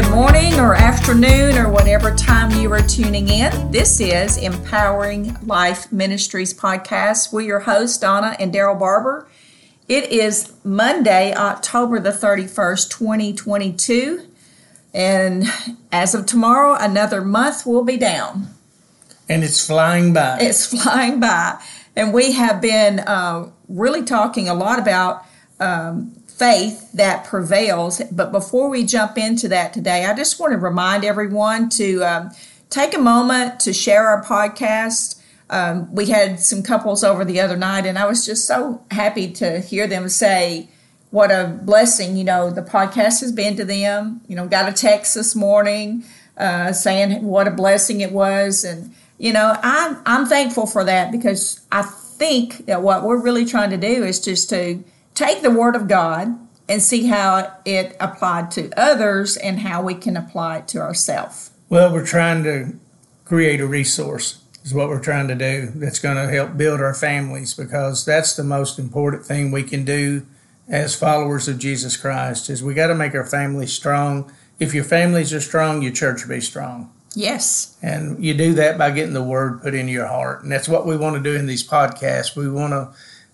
Good morning or afternoon or whatever time you are tuning in. This is Empowering Life Ministries podcast. We're your hosts, Donna and Daryl Barber. It is Monday, October the 31st, 2022. And as of tomorrow, another month will be down. And it's flying by. It's flying by. And we have been really talking a lot about faith that prevails. But before we jump into that today, I just want to remind everyone to take a moment to share our podcast. We had some couples over the other night, and I was just so happy to hear them say what a blessing, you know, the podcast has been to them. You know, got a text this morning saying what a blessing it was. And, you know, I'm thankful for that, because I think that what we're really trying to do is just to take the Word of God and see how it applied to others and how we can apply it to ourselves. Well, we're trying to create a resource is what we're trying to do that's going to help build our families, because that's the most important thing we can do as followers of Jesus Christ is we got to make our families strong. If your families are strong, your church will be strong. Yes. And you do that by getting the Word put into your heart. And that's what we want to do in these podcasts. We want to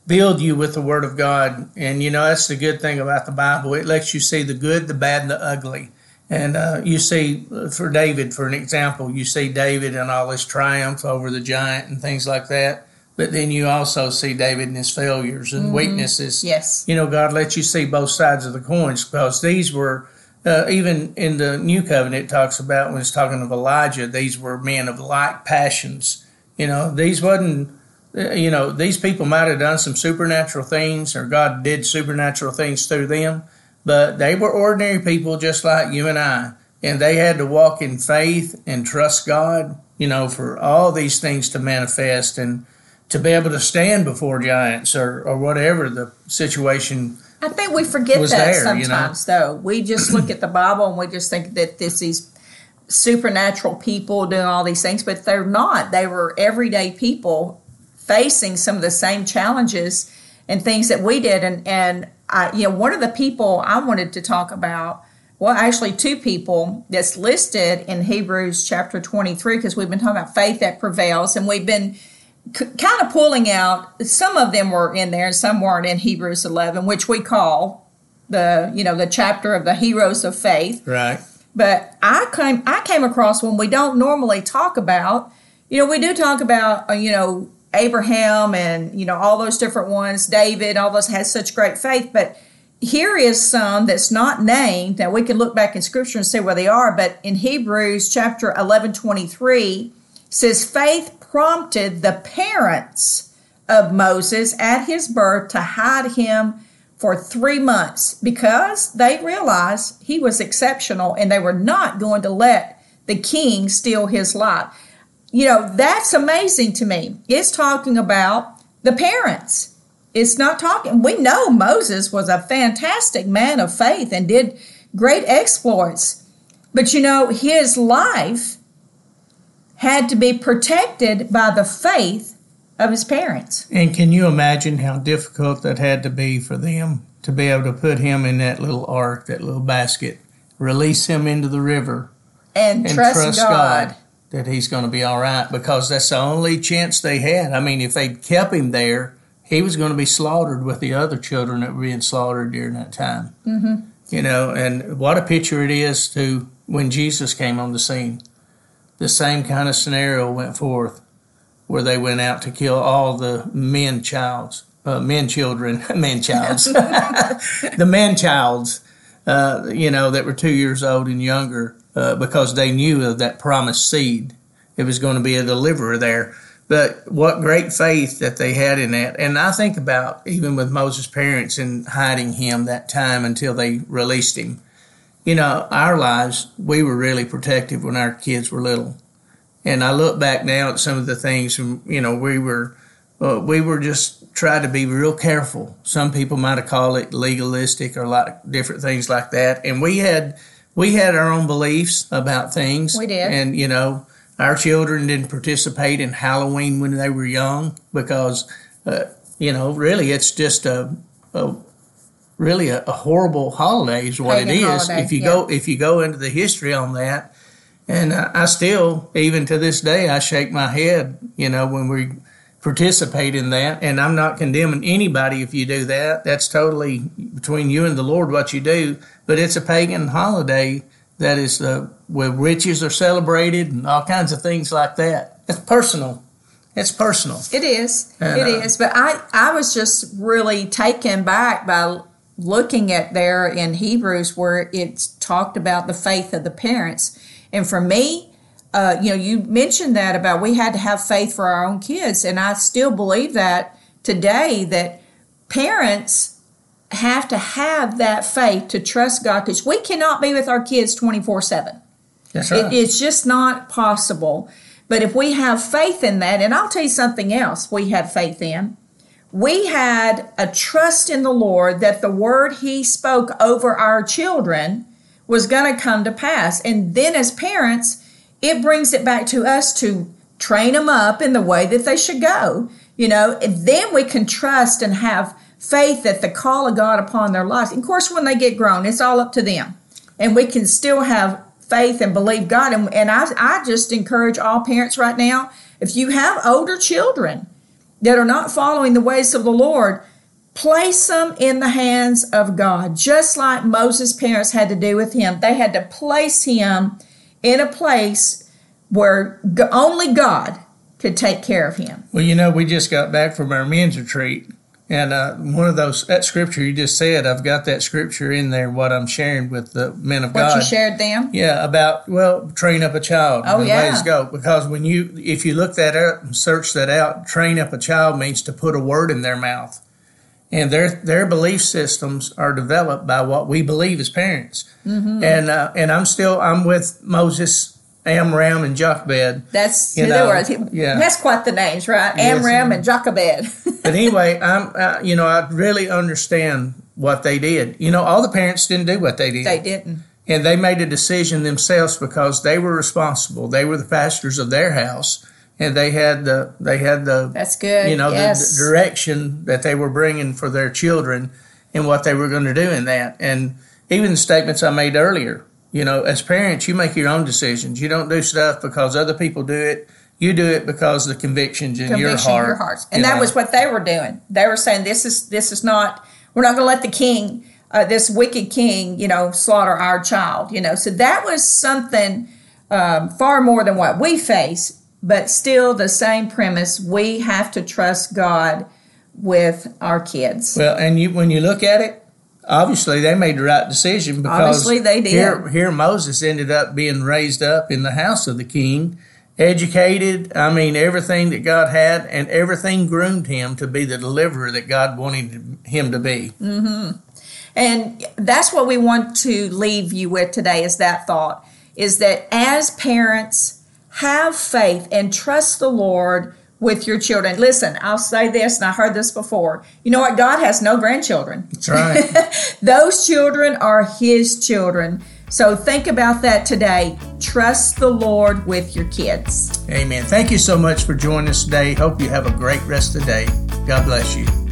build you with the Word of God. And, you know, that's the good thing about the Bible. It lets you see the good, the bad, and the ugly. And you see, for David, for an example, you see David and all his triumphs over the giant and things like that. But then you also see David and his failures and weaknesses. Yes. You know, God lets you see both sides of the coins, because these were, even in the New Covenant, it talks about when it's talking of Elijah, these were men of like passions. You know, these wasn't, you know, these people might have done some supernatural things, or God did supernatural things through them, but they were ordinary people just like you and I, and they had to walk in faith and trust God, you know, for all these things to manifest and to be able to stand before giants or whatever the situation. I think we forget that there, sometimes, you know? Though. We just look at the Bible and we just think that this is supernatural people doing all these things, but they're not. They were everyday people facing some of the same challenges and things that we did. And I, you know, one of the people I wanted to talk about, well, actually two people that's listed in Hebrews chapter 23, because we've been talking about faith that prevails, and we've been kind of pulling out, some of them were in there and some weren't, in Hebrews 11, which we call the, you know, the chapter of the heroes of faith. Right. But I came across one we don't normally talk about. You know, we do talk about, you know, Abraham and, you know, all those different ones, David, all those had such great faith. But here is some that's not named. Now, we can look back in Scripture and see where they are. But in Hebrews chapter 11:23 says, faith prompted the parents of Moses at his birth to hide him for 3 months, because they realized he was exceptional and they were not going to let the king steal his life. You know, that's amazing to me. It's talking about the parents. It's not talking. We know Moses was a fantastic man of faith and did great exploits. But, you know, his life had to be protected by the faith of his parents. And can you imagine how difficult that had to be for them to be able to put him in that little ark, that little basket, release him into the river, and trust God that he's going to be all right, because that's the only chance they had. I mean, if they'd kept him there, he was going to be slaughtered with the other children that were being slaughtered during that time. Mm-hmm. You know, and what a picture it is to when Jesus came on the scene. The same kind of scenario went forth where they went out to kill all the men childs, you know, that were 2 years old and younger. Because they knew of that promised seed. It was going to be a deliverer there. But what great faith that they had in that. And I think about even with Moses' parents and hiding him that time until they released him. You know, our lives, we were really protective when our kids were little. And I look back now at some of the things, and, you know, we were just trying to be real careful. Some people might have called it legalistic or like different things like that. And we had our own beliefs about things. We did. And, you know, our children didn't participate in Halloween when they were young because, you know, really it's just a really a horrible holiday is what pagan it is. Holiday, if you go into the history on that, and I still, even to this day, I shake my head, when we participate in that. And I'm not condemning anybody if you do that. That's totally between you and the Lord what you do. But it's a pagan holiday that is where riches are celebrated and all kinds of things like that. It's personal. It's personal. It is. And, it is. But I was just really taken back by looking at there in Hebrews where it's talked about the faith of the parents. And for me, you mentioned that about we had to have faith for our own kids. And I still believe that today, that parents have to have that faith to trust God, because we cannot be with our kids 24/7. That's right. It's just not possible. But if we have faith in that, and I'll tell you something else we had faith in. We had a trust in the Lord that the word he spoke over our children was going to come to pass. And then as parents, it brings it back to us to train them up in the way that they should go. And then we can trust and have faith that the call of God upon their lives. And of course, when they get grown, it's all up to them. And we can still have faith and believe God. And I just encourage all parents right now, if you have older children that are not following the ways of the Lord, place them in the hands of God, just like Moses' parents had to do with him. They had to place him in a place where only God could take care of him. Well, we just got back from our men's retreat, and one of those, that scripture you just said, I've got that scripture in there, what I'm sharing with the men of God. What you shared them? Yeah, about, train up a child. Oh, yeah. The ways go. Because if you look that up and search that out, train up a child means to put a word in their mouth. And their belief systems are developed by what we believe as parents. Mm-hmm. And I'm with Moses, Amram, and Jochebed. That's who they were. Yeah. That's quite the names, right? Yes. Amram and Jochebed. But anyway, I really understand what they did. All the parents didn't do what they did. They didn't. And they made a decision themselves because they were responsible. They were the pastors of their house. And they had the that's good. The direction that they were bringing for their children and what they were going to do in that. And even the statements I made earlier, as parents, you make your own decisions. You don't do stuff because other people do it. You do it because the convictions in your heart. Your hearts. And that was what they were doing. They were saying, this is not, we're not going to let the king, this wicked king, slaughter our child. So that was something far more than what we face. But still the same premise, we have to trust God with our kids. Well, and when you look at it, obviously they made the right decision because they did. Here Moses ended up being raised up in the house of the king, educated, everything that God had, and everything groomed him to be the deliverer that God wanted him to be. Mm-hmm. And that's what we want to leave you with today is that thought, is that as parents, have faith and trust the Lord with your children. Listen, I'll say this, and I heard this before. You know what? God has no grandchildren. That's right. Those children are his children. So think about that today. Trust the Lord with your kids. Amen. Thank you so much for joining us today. Hope you have a great rest of the day. God bless you.